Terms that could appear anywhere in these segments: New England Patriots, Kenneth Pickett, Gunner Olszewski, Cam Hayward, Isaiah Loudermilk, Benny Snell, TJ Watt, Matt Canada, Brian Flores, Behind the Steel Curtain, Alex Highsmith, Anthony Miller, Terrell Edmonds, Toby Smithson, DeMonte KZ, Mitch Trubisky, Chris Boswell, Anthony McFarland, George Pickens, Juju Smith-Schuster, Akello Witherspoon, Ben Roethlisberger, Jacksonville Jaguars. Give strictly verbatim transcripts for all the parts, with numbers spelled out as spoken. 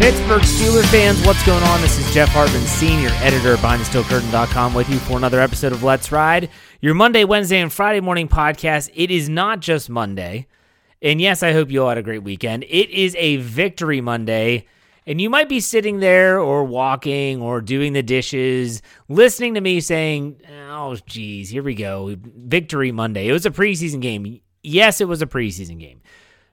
Pittsburgh Steelers fans, what's going on? This is Jeff Hartman, senior editor of Behind the Steel Curtain dot com, with you for another episode of Let's Ride, your Monday, Wednesday, and Friday morning podcast. It is not just Monday, and yes, I hope you all had a great weekend. It is a Victory Monday, and you might be sitting there or walking or doing the dishes, listening to me saying, oh, geez, here we go, Victory Monday. It was a preseason game. Yes, it was a preseason game.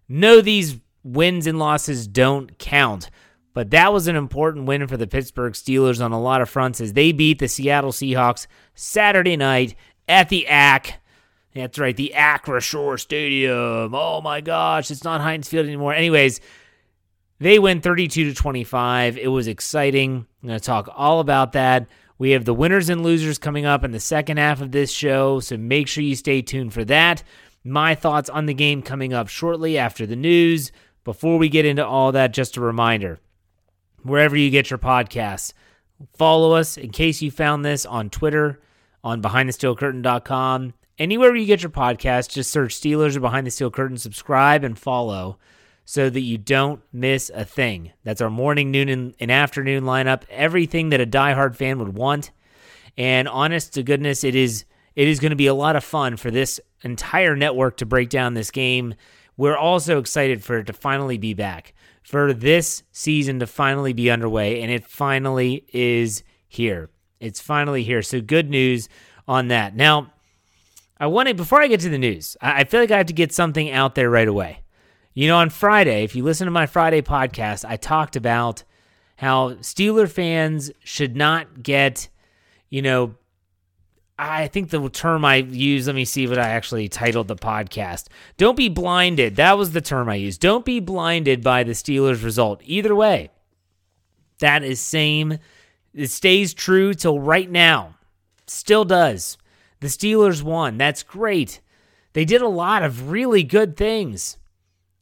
No, these wins and losses don't count. But that was an important win for the Pittsburgh Steelers on a lot of fronts as they beat the Seattle Seahawks Saturday night at the A C. That's right, the Acra Shore Stadium. Oh my gosh, it's not Heinz Field anymore. Anyways, they win thirty-two to twenty-five. It was exciting. I'm going to talk all about that. We have the winners and losers coming up in the second half of this show, so make sure you stay tuned for that. My thoughts on the game coming up shortly after the news. Before we get into all that, just a reminder. Wherever you get your podcasts, follow us in case you found this on Twitter, on behind the steel curtain dot com. Anywhere you get your podcasts, just search Steelers or Behind the Steel Curtain, subscribe and follow so that you don't miss a thing. That's our morning, noon, and, and afternoon lineup, everything that a diehard fan would want. And honest to goodness, it is it is going to be a lot of fun for this entire network to break down this game. We're also excited for it to finally be back, for this season to finally be underway, and it finally is here. It's finally here. So good news on that. Now, I want to, before I get to the news, I feel like I have to get something out there right away. You know, on Friday, if you listen to my Friday podcast, I talked about how Steeler fans should not get, you know, I think the term I used, let me see what I actually titled the podcast. Don't be blinded. That was the term I used. Don't be blinded by the Steelers result. Either way, that is same. It stays true till right now. Still does. The Steelers won. That's great. They did a lot of really good things.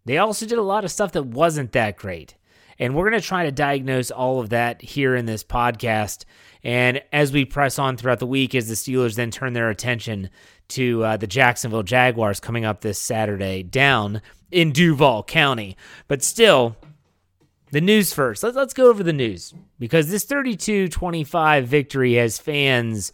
They also did a lot of stuff that wasn't that great. And we're going to try to diagnose all of that here in this podcast. And as we press on throughout the week, as the Steelers then turn their attention to uh, the Jacksonville Jaguars coming up this Saturday down in Duval County. But still, the news first. Let's, let's go over the news, because this thirty-two twenty-five victory has fans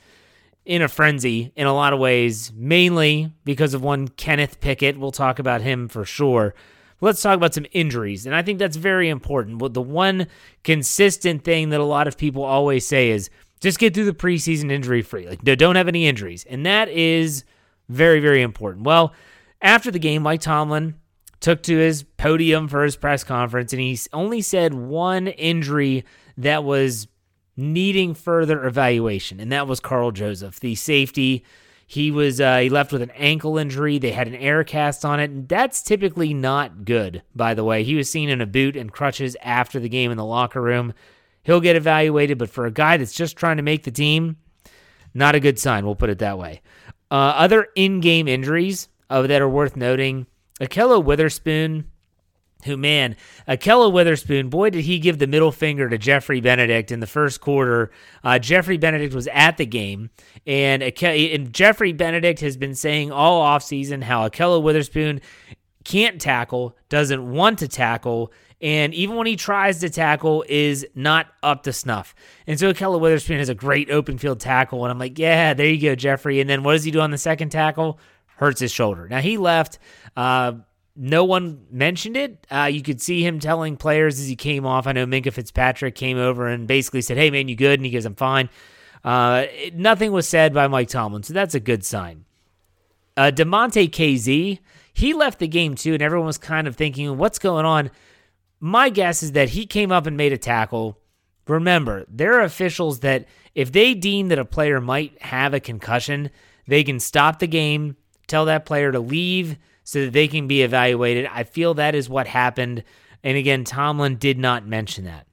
in a frenzy in a lot of ways, mainly because of one Kenneth Pickett. We'll talk about him for sure. Let's talk about some injuries, and I think that's very important. The one consistent thing that a lot of people always say is just get through the preseason injury-free. Like, don't have any injuries, and that is very, very important. Well, after the game, Mike Tomlin took to his podium for his press conference, and he only said one injury that was needing further evaluation, and that was Carl Joseph, the safety. He was uh, he left with an ankle injury. They had an air cast on it, and that's typically not good, by the way. He was seen in a boot and crutches after the game in the locker room. He'll get evaluated, but for a guy that's just trying to make the team, not a good sign, we'll put it that way. Uh, other in-game injuries uh, that are worth noting, Akello Witherspoon, who, man, Akello Witherspoon, boy, did he give the middle finger to Jeffrey Benedict in the first quarter. Uh, Jeffrey Benedict was at the game, and, Ake- and Jeffrey Benedict has been saying all offseason how Akello Witherspoon can't tackle, doesn't want to tackle, and even when he tries to tackle, is not up to snuff. And so Akello Witherspoon has a great open field tackle, and I'm like, yeah, there you go, Jeffrey. And then what does he do on the second tackle? Hurts his shoulder. Now, he left... Uh, No one mentioned it. Uh, you could see him telling players as he came off. I know Minkah Fitzpatrick came over and basically said, hey, man, you good? And he goes, I'm fine. Uh, it, nothing was said by Mike Tomlin, so that's a good sign. Uh, DeMonte K Z, he left the game too, and everyone was kind of thinking, what's going on? My guess is that he came up and made a tackle. Remember, there are officials that if they deem that a player might have a concussion, they can stop the game, tell that player to leave, so that they can be evaluated. I feel that is what happened. And again, Tomlin did not mention that.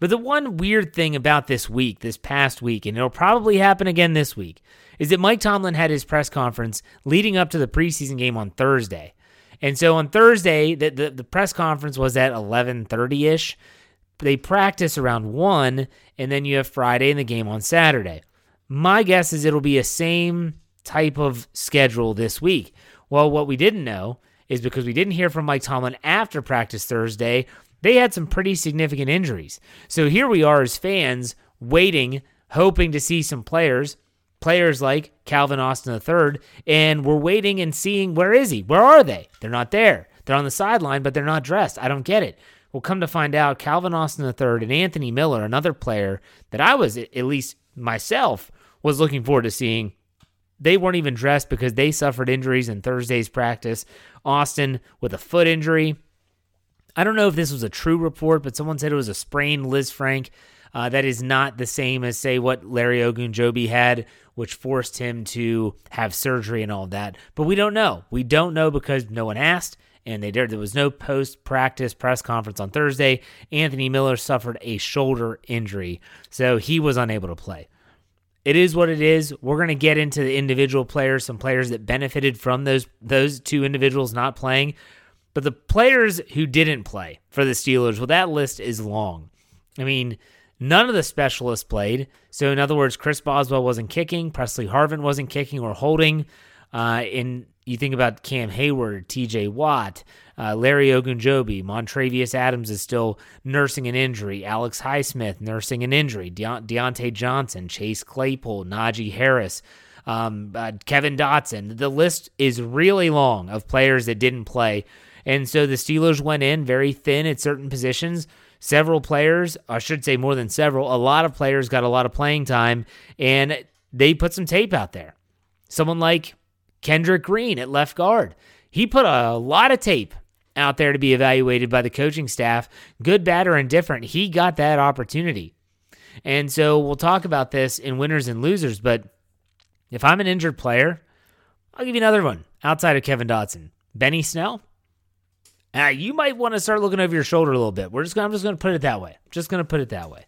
But the one weird thing about this week, this past week, and it'll probably happen again this week, is that Mike Tomlin had his press conference leading up to the preseason game on Thursday. And so on Thursday, the, the, the press conference was at eleven thirty-ish. they practice around one, and then you have Friday and the game on Saturday. My guess is it'll be a same type of schedule this week. Well, what we didn't know is because we didn't hear from Mike Tomlin after practice Thursday, they had some pretty significant injuries. So here we are as fans waiting, hoping to see some players, players like Calvin Austin the third, and we're waiting and seeing, where is he? Where are they? They're not there. They're on the sideline, but they're not dressed. I don't get it. Well, come to find out, Calvin Austin the third and Anthony Miller, another player that I was, at least myself, was looking forward to seeing, they weren't even dressed because they suffered injuries in Thursday's practice. Austin with a foot injury. I don't know if this was a true report, but someone said it was a sprained Lisfranc. Uh, that is not the same as, say, what Larry Ogunjobi had, which forced him to have surgery and all that. But we don't know. We don't know because no one asked, and they dared. There was no post-practice press conference on Thursday. Anthony Miller suffered a shoulder injury, so he was unable to play. It is what it is. We're going to get into the individual players, some players that benefited from those those two individuals not playing. But the players who didn't play for the Steelers, well, that list is long. I mean, none of the specialists played. So, in other words, Chris Boswell wasn't kicking, Presley Harvin wasn't kicking or holding. Uh, in you think about Cam Hayward, T J Watt, uh, Larry Ogunjobi, Montravius Adams is still nursing an injury, Alex Highsmith nursing an injury, De- Deontay Johnson, Chase Claypool, Najee Harris, um, uh, Kevin Dotson. The list is really long of players that didn't play. And so the Steelers went in very thin at certain positions. Several players, I should say more than several, a lot of players got a lot of playing time, and they put some tape out there. Someone like Kendrick Green at left guard. He put a lot of tape out there to be evaluated by the coaching staff, good, bad, or indifferent. He got that opportunity. And so we'll talk about this in winners and losers, but if I'm an injured player, I'll give you another one outside of Kevin Dotson. Benny Snell, uh, you might want to start looking over your shoulder a little bit. We're just gonna, I'm just going to put it that way. Just going to put it that way.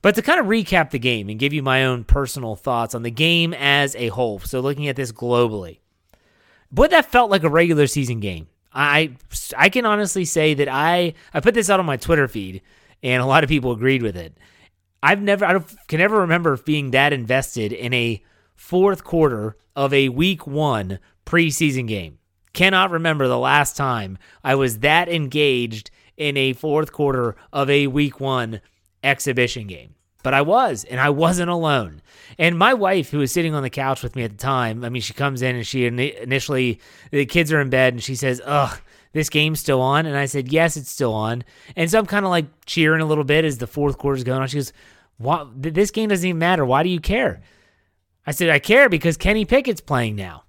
But to kind of recap the game and give you my own personal thoughts on the game as a whole, so looking at this globally, boy, that felt like a regular season game. I I can honestly say that I, I put this out on my Twitter feed, and a lot of people agreed with it. I've never I don't, can never remember being that invested in a fourth quarter of a week one preseason game. Cannot remember the last time I was that engaged in a fourth quarter of a week one exhibition game. But I was, and I wasn't alone. And my wife, who was sitting on the couch with me at the time, I mean, she comes in and she initially, the kids are in bed, and she says, ugh, this game's still on? And I said, yes, it's still on. And so I'm kind of like cheering a little bit as the fourth quarter's going on. She goes, why, this game doesn't even matter. Why do you care? I said, I care because Kenny Pickett's playing now.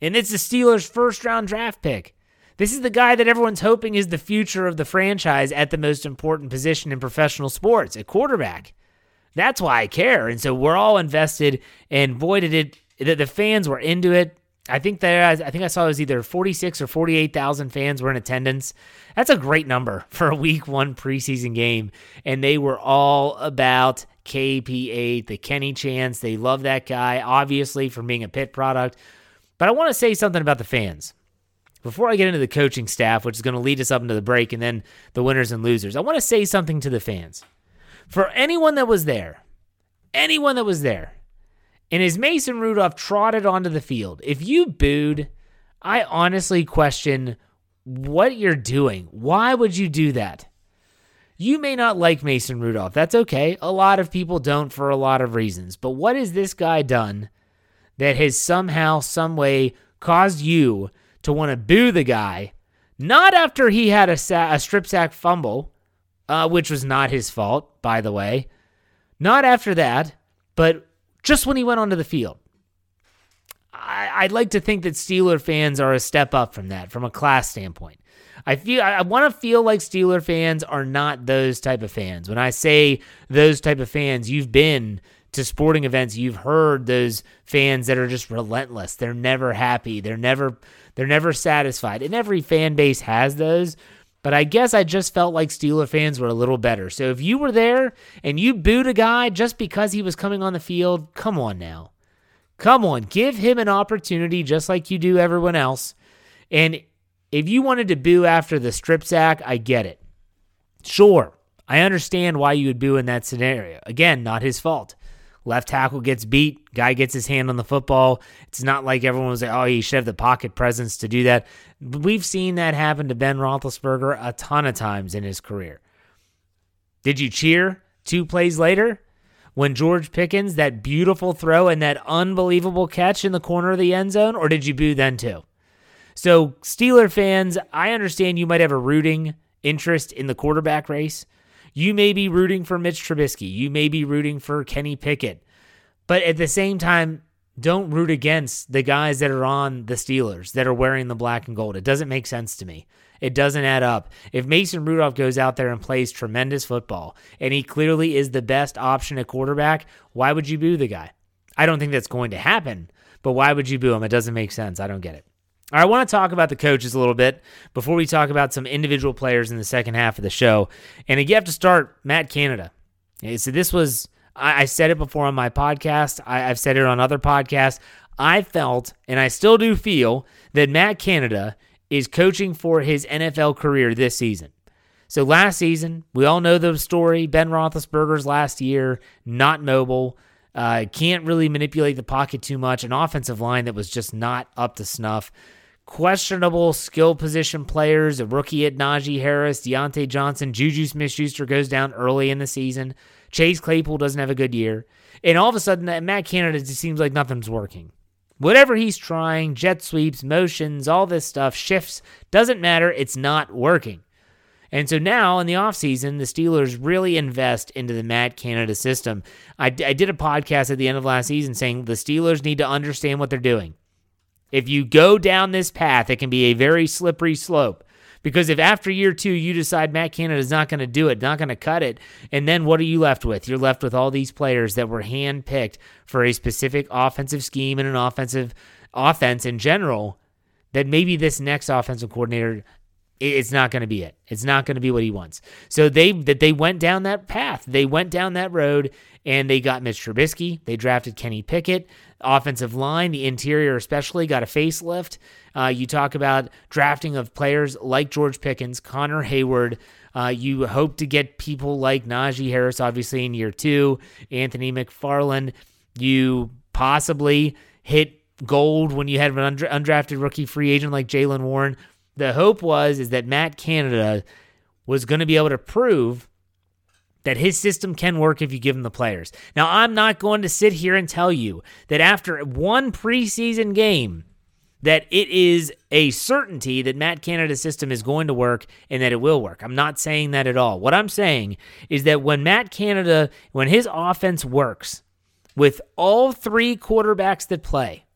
And it's the Steelers' first-round draft pick. This is the guy that everyone's hoping is the future of the franchise at the most important position in professional sports, a quarterback. That's why I care. And so we're all invested, and boy, did it, the, the fans were into it. I think there, I think I saw it was either forty-six or forty-eight thousand fans were in attendance. That's a great number for a week one preseason game. And they were all about K P eight, the Kenny Chance. They love that guy, obviously, from being a Pitt product. But I want to say something about the fans before I get into the coaching staff, which is going to lead us up into the break and then the winners and losers. I want to say something to the fans. For anyone that was there, anyone that was there, and as Mason Rudolph trotted onto the field, if you booed, I honestly question what you're doing. Why would you do that? You may not like Mason Rudolph. That's okay. A lot of people don't for a lot of reasons. But what has this guy done that has somehow, some way caused you to want to boo the guy? Not after he had a, sa- a strip sack fumble, Uh, which was not his fault, by the way. Not after that, but just when he went onto the field. I, I'd like to think that Steeler fans are a step up from that, from a class standpoint. I feel I, I want to feel like Steeler fans are not those type of fans. When I say those type of fans, you've been to sporting events, you've heard those fans that are just relentless. They're never happy. They're never they're never satisfied. And every fan base has those. But I guess I just felt like Steeler fans were a little better. So if you were there and you booed a guy just because he was coming on the field, come on now. Come on. Give him an opportunity just like you do everyone else. And if you wanted to boo after the strip sack, I get it. Sure. I understand why you would boo in that scenario. Again, not his fault. Left tackle gets beat. Guy gets his hand on the football. It's not like everyone was like, oh, he should have the pocket presence to do that. We've seen that happen to Ben Roethlisberger a ton of times in his career. Did you cheer two plays later when George Pickens, that beautiful throw and that unbelievable catch in the corner of the end zone? Or did you boo then too? So Steeler fans, I understand you might have a rooting interest in the quarterback race. You may be rooting for Mitch Trubisky. You may be rooting for Kenny Pickett. But at the same time, don't root against the guys that are on the Steelers that are wearing the black and gold. It doesn't make sense to me. It doesn't add up. If Mason Rudolph goes out there and plays tremendous football, and he clearly is the best option at quarterback, why would you boo the guy? I don't think that's going to happen, but why would you boo him? It doesn't make sense. I don't get it. All right, I want to talk about the coaches a little bit before we talk about some individual players in the second half of the show. And you have to start Matt Canada. So this was, I said it before on my podcast. I've said it on other podcasts. I felt, and I still do feel, that Matt Canada is coaching for his N F L career this season. So last season, we all know the story. Ben Roethlisberger's last year, not mobile. Uh, can't really manipulate the pocket too much. An offensive line that was just not up to snuff. Questionable skill position players, a rookie at Najee Harris, Deontay Johnson, Juju Smith-Schuster goes down early in the season. Chase Claypool doesn't have a good year. And all of a sudden, Matt Canada just seems like nothing's working. Whatever he's trying, jet sweeps, motions, all this stuff, shifts, doesn't matter. It's not working. And so now in the offseason, the Steelers really invest into the Matt Canada system. I, I did a podcast at the end of last season saying the Steelers need to understand what they're doing. If you go down this path, it can be a very slippery slope. Because if after year two you decide Matt Canada is not going to do it, not going to cut it, and then what are you left with? You're left with all these players that were handpicked for a specific offensive scheme and an offensive offense in general that maybe this next offensive coordinator, it's not going to be it. It's not going to be what he wants. So they that they went down that path. They went down that road, and they got Mitch Trubisky. They drafted Kenny Pickett. Offensive line, the interior especially, got a facelift. Uh, you talk about drafting of players like George Pickens, Connor Hayward. Uh, you hope to get people like Najee Harris, obviously, in year two, Anthony McFarland. You possibly hit gold when you had an undrafted rookie free agent like Jaylen Warren. The hope was is that Matt Canada was going to be able to prove that his system can work if you give him the players. Now, I'm not going to sit here and tell you that after one preseason game that it is a certainty that Matt Canada's system is going to work and that it will work. I'm not saying that at all. What I'm saying is that when Matt Canada, when his offense works with all three quarterbacks that play,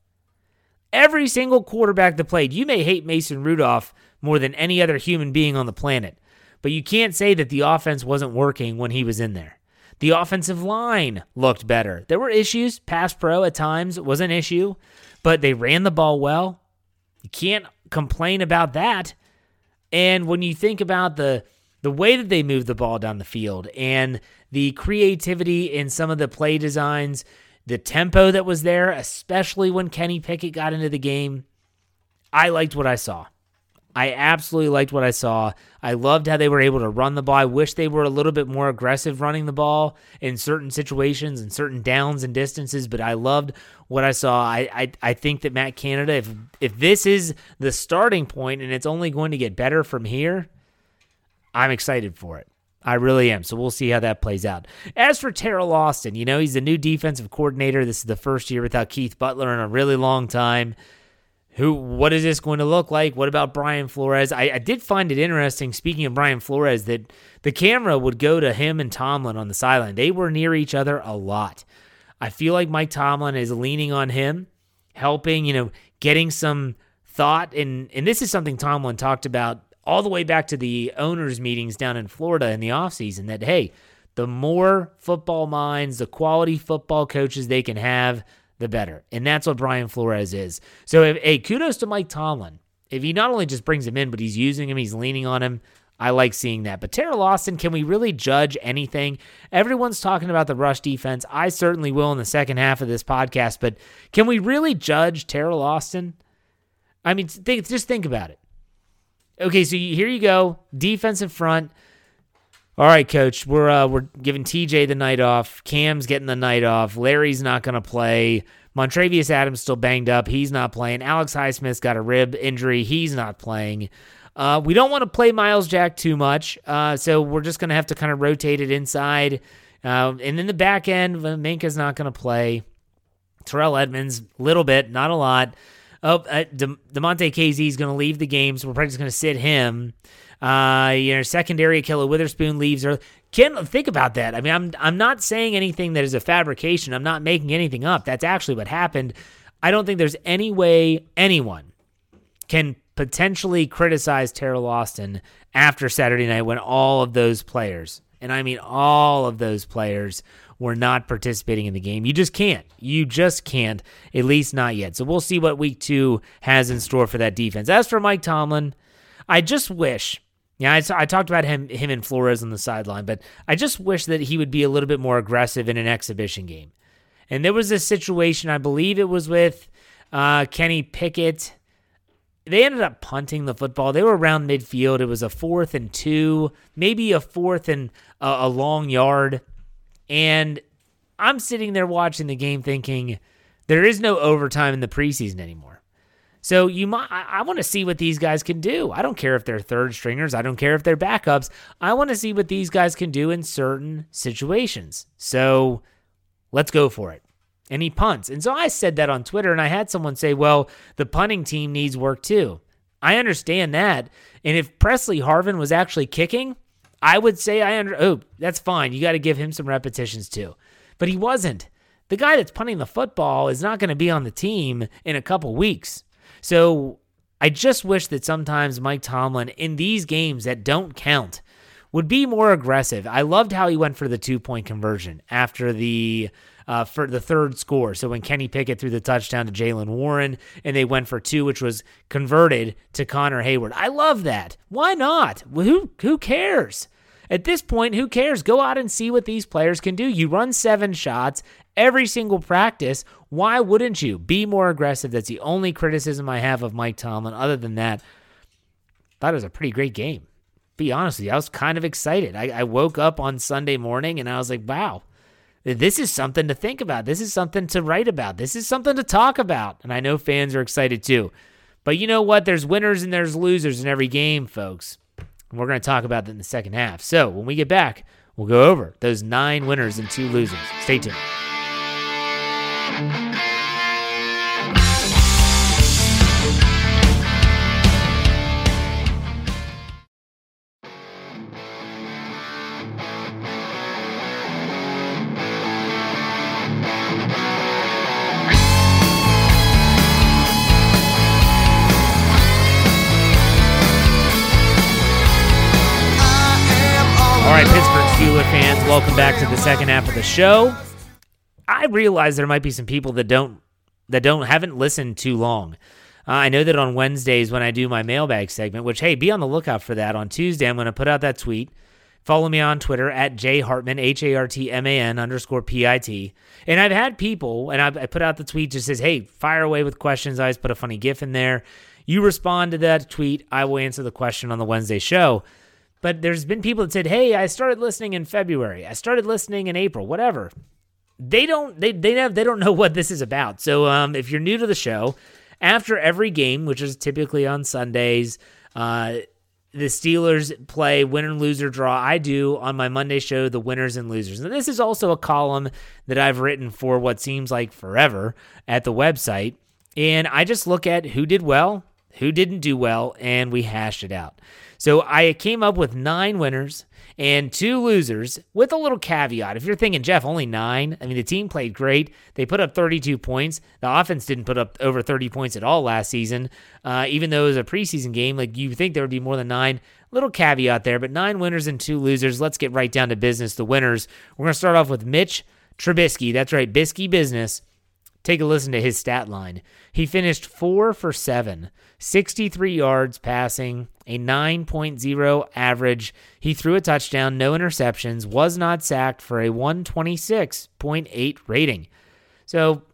every single quarterback that played, you may hate Mason Rudolph more than any other human being on the planet, but you can't say that the offense wasn't working when he was in there. The offensive line looked better. There were issues. Pass pro at times was an issue, but they ran the ball well. You can't complain about that. And when you think about the the way that they moved the ball down the field and the creativity in some of the play designs, the tempo that was there, especially when Kenny Pickett got into the game, I liked what I saw. I absolutely liked what I saw. I loved how they were able to run the ball. I wish they were a little bit more aggressive running the ball in certain situations and certain downs and distances, but I loved what I saw. I I, I think that Matt Canada, if, if this is the starting point and it's only going to get better from here, I'm excited for it. I really am. So we'll see how that plays out. As for Terrell Austin, you know, he's the new defensive coordinator. This is the first year without Keith Butler in a really long time. Who, what is this going to look like? What about Brian Flores? I, I did find it interesting, speaking of Brian Flores, that the camera would go to him and Tomlin on the sideline. They were near each other a lot. I feel like Mike Tomlin is leaning on him, helping, you know, getting some thought. And, and this is something Tomlin talked about all the way back to the owners' meetings down in Florida in the offseason, that, hey, the more football minds, the quality football coaches they can have, the better. And that's what Brian Flores is. So, if, hey, kudos to Mike Tomlin. If he not only just brings him in, but he's using him, he's leaning on him, I like seeing that. But Terrell Austin, can we really judge anything? Everyone's talking about the rush defense. I certainly will in the second half of this podcast. But can we really judge Terrell Austin? I mean, think, just think about it. Okay, so here you go, defensive front, All right, Coach, we're uh, we're giving T J the night off. Cam's getting the night off. Larry's not going to play. Montravius Adams still banged up. He's not playing. Alex Highsmith's got a rib injury. He's not playing. Uh, we don't want to play Miles Jack too much, uh, so we're just going to have to kind of rotate it inside. Uh, and then the back end, Minka's not going to play. Terrell Edmonds, little bit, not a lot. Oh, uh, De- DeMonte K Z is going to leave the game, so we're probably just going to sit him. Uh, you know, secondary Akello Witherspoon leaves early. Can think about that. I mean, I'm I'm not saying anything that is a fabrication. I'm not making anything up. That's actually what happened. I don't think there's any way anyone can potentially criticize Terrell Austin after Saturday night when all of those players, and I mean all of those players, were not participating in the game. You just can't. You just can't, at least not yet. So we'll see what week two has in store for that defense. As for Mike Tomlin, I just wish, yeah, I, I talked about him him and Flores on the sideline, but I just wish that he would be a little bit more aggressive in an exhibition game. And there was this situation, I believe it was with uh, Kenny Pickett. They ended up punting the football. They were around midfield. It was a fourth and two, maybe a fourth and a, a long yard. And I'm sitting there watching the game thinking there is no overtime in the preseason anymore. So you might, I, I want to see what these guys can do. I don't care if they're third stringers. I don't care if they're backups. I want to see what these guys can do in certain situations. So let's go for it. And he punts. And so I said that on Twitter, and I had someone say, well, the punting team needs work too. I understand that. And if Presley Harvin was actually kicking, I would say I under. Oh, that's fine. You got to give him some repetitions too. But he wasn't. The guy that's punting the football is not going to be on the team in a couple weeks. So I just wish that sometimes Mike Tomlin in these games that don't count would be more aggressive. I loved how he went for the two-point conversion after the uh, for the third score. So when Kenny Pickett threw the touchdown to Jaylen Warren and they went for two, which was converted to Connor Hayward. I love that. Why not? Who who cares? At this point, who cares? Go out and see what these players can do. You run seven shots every single practice. Why wouldn't you be more aggressive? That's the only criticism I have of Mike Tomlin. Other than that, I thought it was a pretty great game. Be honest with you, I was kind of excited. I, I woke up on Sunday morning and I was like, wow, this is something to think about. This is something to write about. This is something to talk about. And I know fans are excited too. But you know what? There's winners and there's losers in every game, folks. We're going to talk about that in the second half. So when we get back, we'll go over those nine winners and two losers. Stay tuned. Welcome back to the second half of the show. I realize there might be some people that don't that don't haven't listened too long. Uh, I know that on Wednesdays when I do my mailbag segment, which hey, be on the lookout for that on Tuesday. I'm going to put out that tweet. Follow me on Twitter at jhartman h a r t m a n underscore p i t. And I've had people, and I've, I put out the tweet just says, "Hey, fire away with questions." I always put a funny GIF in there. You respond to that tweet, I will answer the question on the Wednesday show. But there's been people that said, hey, I started listening in February. I started listening in April, whatever. They don't they they, have, they don't know what this is about. So um, if you're new to the show, after every game, which is typically on Sundays, uh, the Steelers play winner, loser, draw. I do on my Monday show, the winners and losers. And this is also a column that I've written for what seems like forever at the website. And I just look at who did well, who didn't do well, and we hash it out. So I came up with nine winners and two losers with a little caveat. If you're thinking, Jeff, only nine? I mean, the team played great. They put up thirty-two points. The offense didn't put up over thirty points at all last season, uh, even though it was a preseason game. Like, you think there would be more than nine. Little caveat there, but nine winners and two losers. Let's get right down to business. The winners, we're going to start off with Mitch Trubisky. That's right, Bisky Business. Take a listen to his stat line. He finished four for seven, sixty-three yards passing, a nine point oh average. He threw a touchdown, no interceptions, was not sacked for a one twenty-six point eight rating. So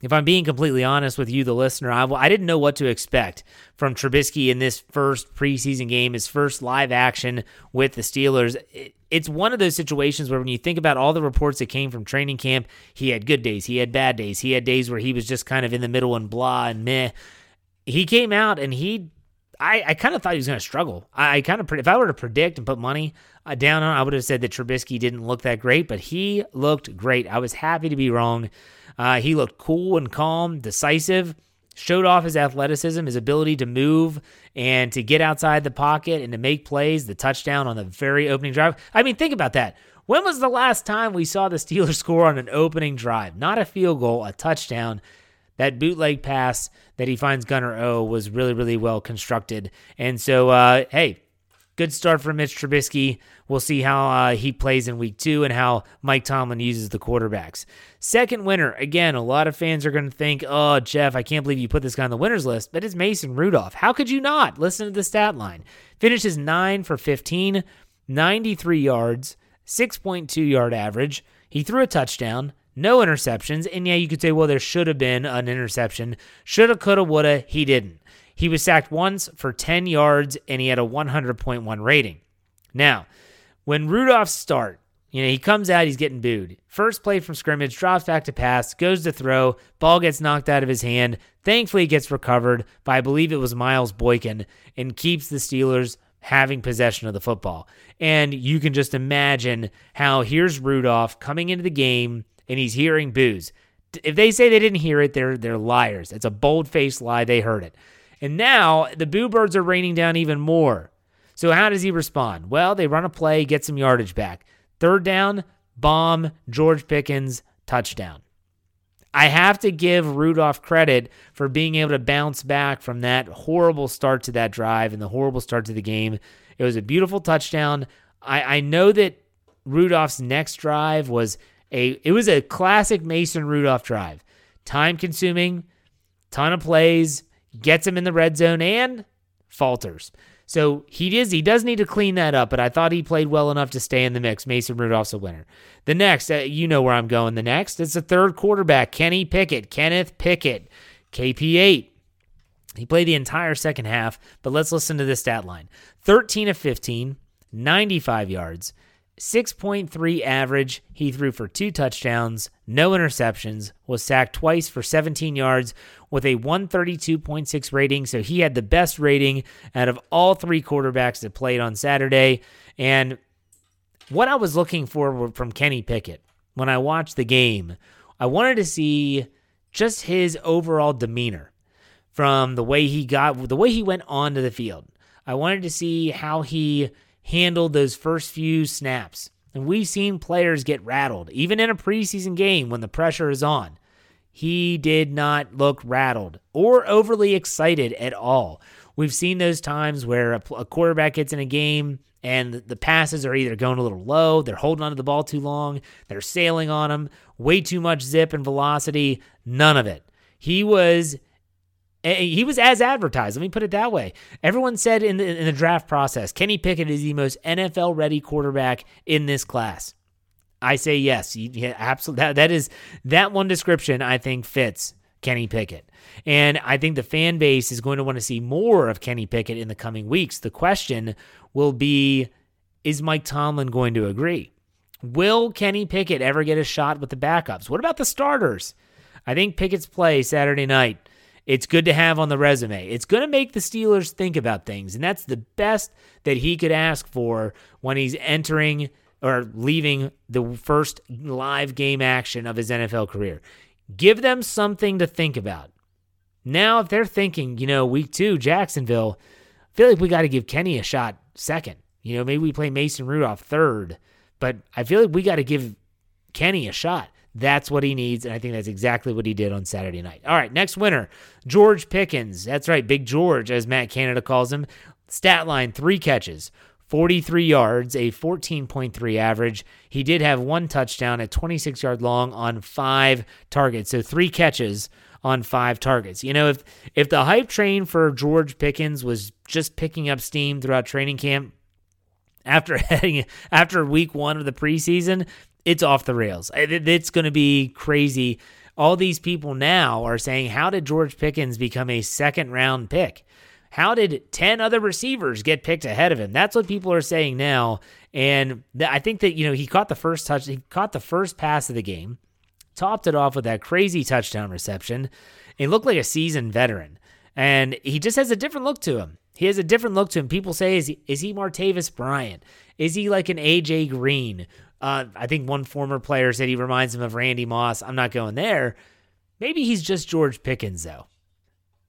if I'm being completely honest with you, the listener, I, I didn't know what to expect from Trubisky in this first preseason game, his first live action with the Steelers. It, it's one of those situations where when you think about all the reports that came from training camp, he had good days, he had bad days, he had days where he was just kind of in the middle and blah and meh. He came out and he, I, I kind of thought he was going to struggle. I, I kind of, if I were to predict and put money down on, I would have said that Trubisky didn't look that great, but he looked great. I was happy to be wrong. Uh, he looked cool and calm, decisive, showed off his athleticism, his ability to move and to get outside the pocket and to make plays, the touchdown on the very opening drive. I mean, think about that. When was the last time we saw the Steelers score on an opening drive? Not a field goal, a touchdown. That bootleg pass that he finds Gunner O was really, really well constructed. And so, uh, hey, good start for Mitch Trubisky. We'll see how uh, he plays in week two and how Mike Tomlin uses the quarterbacks. Second winner, again, a lot of fans are going to think, oh, Jeff, I can't believe you put this guy on the winners list, but it's Mason Rudolph. How could you not? Listen to the stat line. Finishes nine for fifteen, ninety-three yards, six point two yard average. He threw a touchdown, no interceptions, and yeah, you could say, well, there should have been an interception. Shoulda, coulda, woulda, he didn't. He was sacked once for ten yards, and he had a one hundred point one rating. Now, when Rudolph starts, you know, he comes out, he's getting booed. First play from scrimmage, drops back to pass, goes to throw, ball gets knocked out of his hand. Thankfully, it gets recovered by, I believe it was Miles Boykin, and keeps the Steelers having possession of the football. And you can just imagine how here's Rudolph coming into the game, and he's hearing boos. If they say they didn't hear it, they're, they're liars. It's a bold-faced lie. They heard it. And now the boo birds are raining down even more. So how does he respond? Well, they run a play, get some yardage back. Third down, bomb, George Pickens, touchdown. I have to give Rudolph credit for being able to bounce back from that horrible start to that drive and the horrible start to the game. It was a beautiful touchdown. I, I know that Rudolph's next drive was a, it was a classic Mason Rudolph drive. Time-consuming, ton of plays, gets him in the red zone and falters. So he is, he does need to clean that up, but I thought he played well enough to stay in the mix. Mason Rudolph's a winner. The next, uh, you know where I'm going the next. It's the third quarterback, Kenny Pickett, Kenneth Pickett, K P eight. He played the entire second half, but let's listen to this stat line. thirteen of fifteen, ninety-five yards, six point three average. He threw for two touchdowns, no interceptions, was sacked twice for seventeen yards with a one thirty-two point six rating. So he had the best rating out of all three quarterbacks that played on Saturday. And what I was looking for from Kenny Pickett when I watched the game, I wanted to see just his overall demeanor from the way he got, the way he went onto the field. I wanted to see how he handled those first few snaps. And we've seen players get rattled, even in a preseason game when the pressure is on. He did not look rattled or overly excited at all. We've seen those times where a, a quarterback gets in a game and the passes are either going a little low, they're holding onto the ball too long, they're sailing on him, way too much zip and velocity, none of it. He was... He was as advertised. Let me put it that way. Everyone said in the, in the draft process, Kenny Pickett is the most N F L-ready quarterback in this class. I say yes. Yeah, absolutely. That, that is that one description I think fits Kenny Pickett. And I think the fan base is going to want to see more of Kenny Pickett in the coming weeks. The question will be, is Mike Tomlin going to agree? Will Kenny Pickett ever get a shot with the backups? What about the starters? I think Pickett's play Saturday night, it's good to have on the resume. It's going to make the Steelers think about things, and that's the best that he could ask for when he's entering or leaving the first live game action of his N F L career. Give them something to think about. Now, if they're thinking, you know, week two, Jacksonville, I feel like we got to give Kenny a shot second. You know, maybe we play Mason Rudolph third, but I feel like we got to give Kenny a shot. That's what he needs, and I think that's exactly what he did on Saturday night. All right, next winner, George Pickens. That's right, Big George, as Matt Canada calls him. Stat line, three catches, forty-three yards, a fourteen point three average. He did have one touchdown at twenty-six yard long on five targets, so three catches on five targets. You know, if if the hype train for George Pickens was just picking up steam throughout training camp after heading after week one of the preseason, it's off the rails. It's going to be crazy all these people now are saying, how did George Pickens become a second round pick? How did ten other receivers get picked ahead of him? That's what people are saying now. And th- I think that, you know, he caught the first touch. He caught the first pass of the game, topped it off with that crazy touchdown reception. He looked like a seasoned veteran, and he just has a different look to him. He has a different look to him. People say, is he, is he Martavis Bryant? Is he like an A J Green? Uh, I think one former player said he reminds him of Randy Moss. I'm not going there. Maybe he's just George Pickens, though.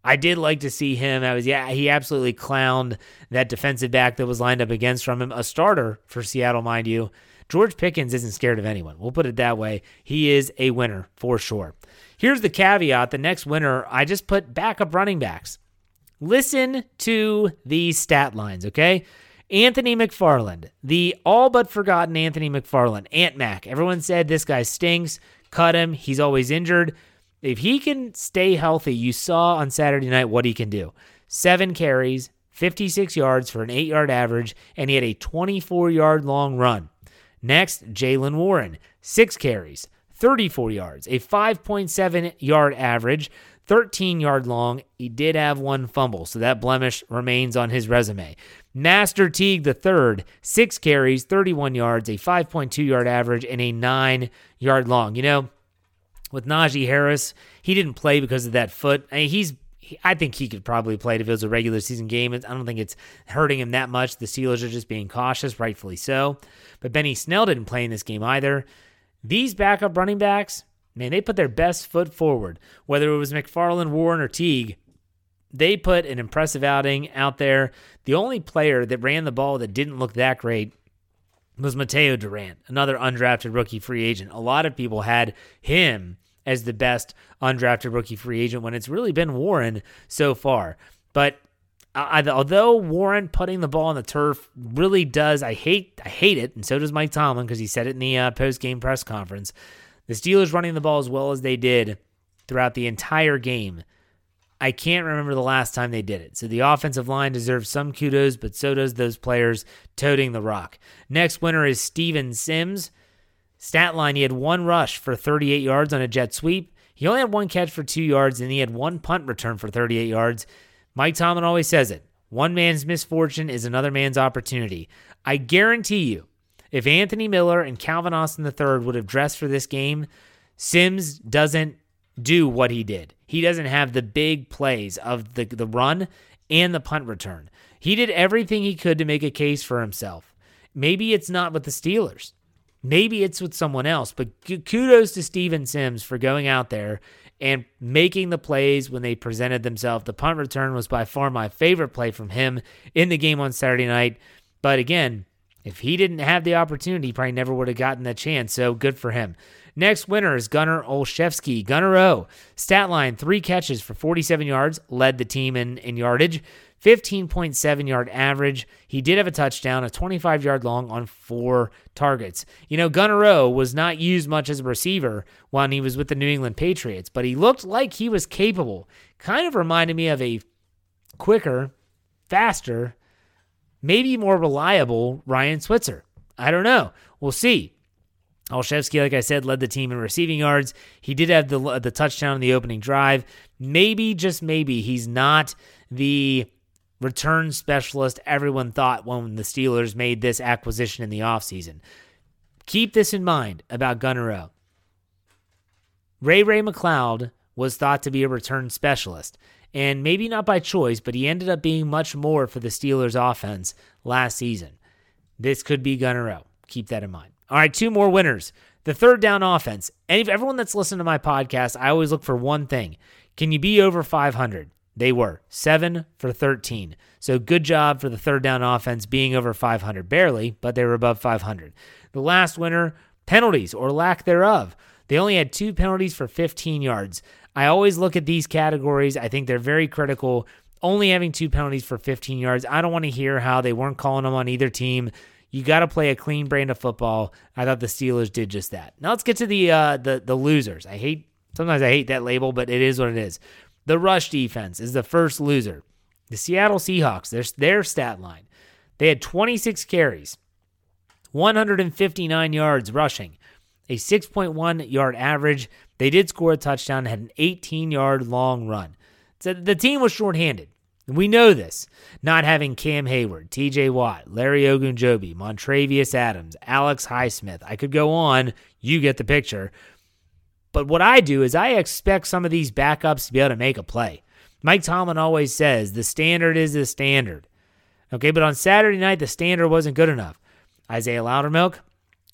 I did like to see him. I was, yeah, he absolutely clowned that defensive back that was lined up against from him, a starter for Seattle, mind you. George Pickens isn't scared of anyone. We'll put it that way. He is a winner for sure. Here's the caveat. The next winner, I just put backup running backs. Listen to these stat lines, okay? Anthony McFarland, the all but forgotten Anthony McFarland, Ant Mac. Everyone said this guy stinks, cut him, he's always injured. If he can stay healthy, you saw on Saturday night what he can do. Seven carries, fifty-six yards for an eight-yard average, and he had a twenty-four-yard long run. Next, Jaylen Warren, six carries, thirty-four yards, a five point seven-yard average, thirteen-yard long. He did have one fumble, so that blemish remains on his resume. Master Teague the third, six carries, thirty-one yards, a five point two-yard average, and a nine-yard long. You know, with Najee Harris, he didn't play because of that foot. I mean, he's, he, I think he could probably play if it was a regular season game. I don't think it's hurting him that much. The Steelers are just being cautious, rightfully so. But Benny Snell didn't play in this game either. These backup running backs, man, they put their best foot forward. Whether it was McFarland, Warren, or Teague, they put an impressive outing out there. The only player that ran the ball that didn't look that great was Mateo Durant, another undrafted rookie free agent. A lot of people had him as the best undrafted rookie free agent when it's really been Warren so far. But I, although Warren putting the ball on the turf really does, I hate I hate it, and so does Mike Tomlin because he said it in the uh, post-game press conference, the Steelers running the ball as well as they did throughout the entire game, I can't remember the last time they did it. So the offensive line deserves some kudos, but so does those players toting the rock. Next winner is Steven Sims. Stat line, he had one rush for thirty-eight yards on a jet sweep. He only had one catch for two yards, and he had one punt return for thirty-eight yards. Mike Tomlin always says it. One man's misfortune is another man's opportunity. I guarantee you, if Anthony Miller and Calvin Austin the third would have dressed for this game, Sims doesn't do what he did. He doesn't have the big plays of the, the run and the punt return. He did everything he could to make a case for himself. Maybe it's not with the Steelers. Maybe it's with someone else, but kudos to Steven Sims for going out there and making the plays when they presented themselves. The punt return was by far my favorite play from him in the game on Saturday night. But again, if he didn't have the opportunity, he probably never would have gotten the chance, so good for him. Next winner is Gunner Olszewski. Gunner O, stat line, three catches for forty-seven yards, led the team in, in yardage, fifteen point seven-yard average. He did have a touchdown, a twenty-five-yard long on four targets. You know, Gunner O was not used much as a receiver when he was with the New England Patriots, but he looked like he was capable. Kind of reminded me of a quicker, faster, maybe more reliable Ryan Switzer. I don't know. We'll see. Olszewski, like I said, led the team in receiving yards. He did have the the touchdown in the opening drive. Maybe, just maybe, he's not the return specialist everyone thought when the Steelers made this acquisition in the offseason. Keep this in mind about Gunner O. Ray Ray McCloud was thought to be a return specialist, and maybe not by choice, but he ended up being much more for the Steelers offense last season. This could be Gunner O. Keep that in mind. All right, two more winners. The third down offense. And if everyone that's listened to my podcast, I always look for one thing. Can you be over five hundred? They were seven for thirteen. So good job for the third down offense being over five hundred. Barely, but they were above five hundred. The last winner, penalties or lack thereof. They only had two penalties for fifteen yards. I always look at these categories. I think they're very critical. Only having two penalties for fifteen yards. I don't want to hear how they weren't calling them on either team. You got to play a clean brand of football. I thought the Steelers did just that. Now let's get to the uh, the the losers. I hate sometimes I hate that label, but it is what it is. The rush defense is the first loser. The Seattle Seahawks, their their stat line, they had twenty-six carries, one hundred fifty-nine yards rushing, a six point one yard average. They did score a touchdown and had an eighteen yard long run. So the team was shorthanded. We know this. Not having Cam Hayward, T J Watt, Larry Ogunjobi, Montravius Adams, Alex Highsmith. I could go on. You get the picture. But what I do is I expect some of these backups to be able to make a play. Mike Tomlin always says the standard is the standard. Okay, but on Saturday night, the standard wasn't good enough. Isaiah Loudermilk,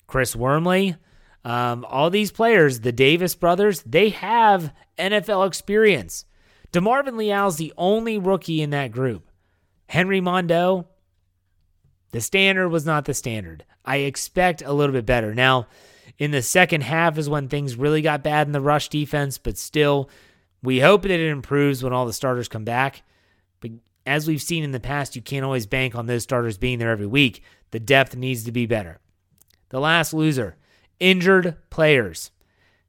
Chris Wormley, um, all these players, the Davis brothers, they have N F L experience. DeMarvin Leal's the only rookie in that group. Henry Mondo, the standard was not the standard. I expect a little bit better. Now, in the second half is when things really got bad in the rush defense, but still, we hope that it improves when all the starters come back. But as we've seen in the past, you can't always bank on those starters being there every week. The depth needs to be better. The last loser, injured players.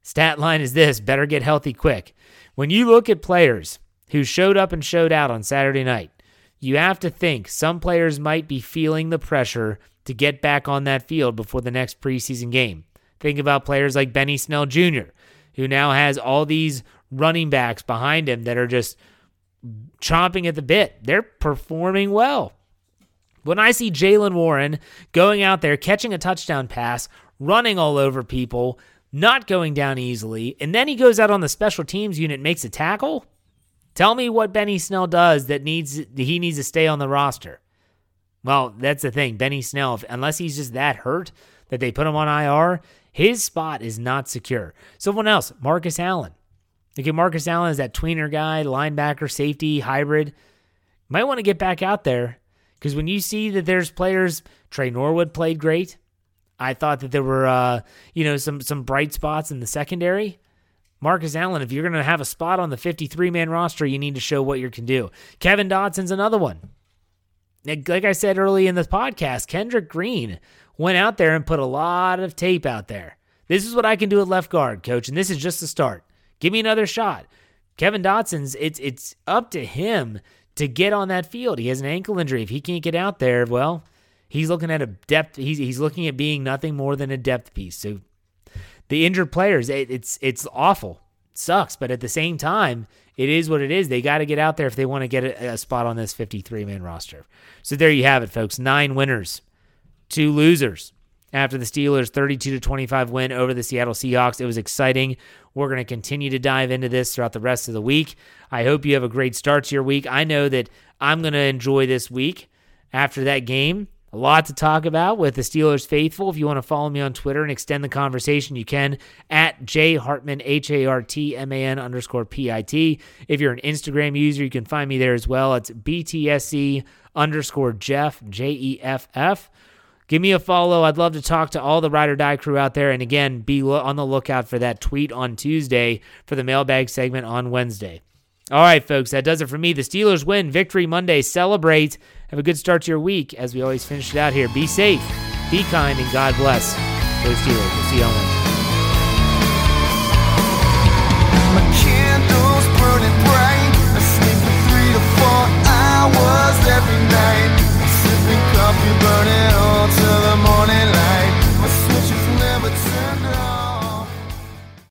Stat line is this, better get healthy quick. When you look at players who showed up and showed out on Saturday night, you have to think some players might be feeling the pressure to get back on that field before the next preseason game. Think about players like Benny Snell Junior, who now has all these running backs behind him that are just chomping at the bit. They're performing well. When I see Jaylen Warren going out there, catching a touchdown pass, running all over people, not going down easily, and then he goes out on the special teams unit, makes a tackle. Tell me what Benny Snell does that needs he needs to stay on the roster. Well, that's the thing. Benny Snell, if, unless he's just that hurt that they put him on I R, his spot is not secure. Someone else, Marcus Allen. Okay, Marcus Allen is that tweener guy, linebacker, safety, hybrid. Might want to get back out there because when you see that there's players, Trey Norwood played great. I thought that there were, uh, you know, some some bright spots in the secondary. Marcus Allen, if you're going to have a spot on the fifty-three man roster, you need to show what you can do. Kevin Dotson's another one. Like I said early in this podcast, Kendrick Green went out there and put a lot of tape out there. This is what I can do at left guard, coach, and this is just the start. Give me another shot. Kevin Dotson's, it's it's up to him to get on that field. He has an ankle injury. If he can't get out there, well, he's looking at a depth. He's he's looking at being nothing more than a depth piece. So the injured players, it, it's it's awful, it sucks. But at the same time, it is what it is. They got to get out there if they want to get a, a spot on this fifty-three man roster. So there you have it, folks. Nine winners, two losers. After the Steelers' thirty-two to twenty-five win over the Seattle Seahawks, it was exciting. We're going to continue to dive into this throughout the rest of the week. I hope you have a great start to your week. I know that I'm going to enjoy this week after that game. A lot to talk about with the Steelers faithful. If you want to follow me on Twitter and extend the conversation, you can at jhartman, H A R T M A N underscore P I T. If you're an Instagram user, you can find me there as well. It's B T S C underscore Jeff, J E F F. Give me a follow. I'd love to talk to all the Ride or Die crew out there. And again, be on the lookout for that tweet on Tuesday for the mailbag segment on Wednesday. All right, folks, that does it for me. The Steelers win. Victory Monday. Celebrate. Have a good start to your week as we always finish it out here. Be safe, be kind, and God bless those Steelers. We'll see you on Wednesday.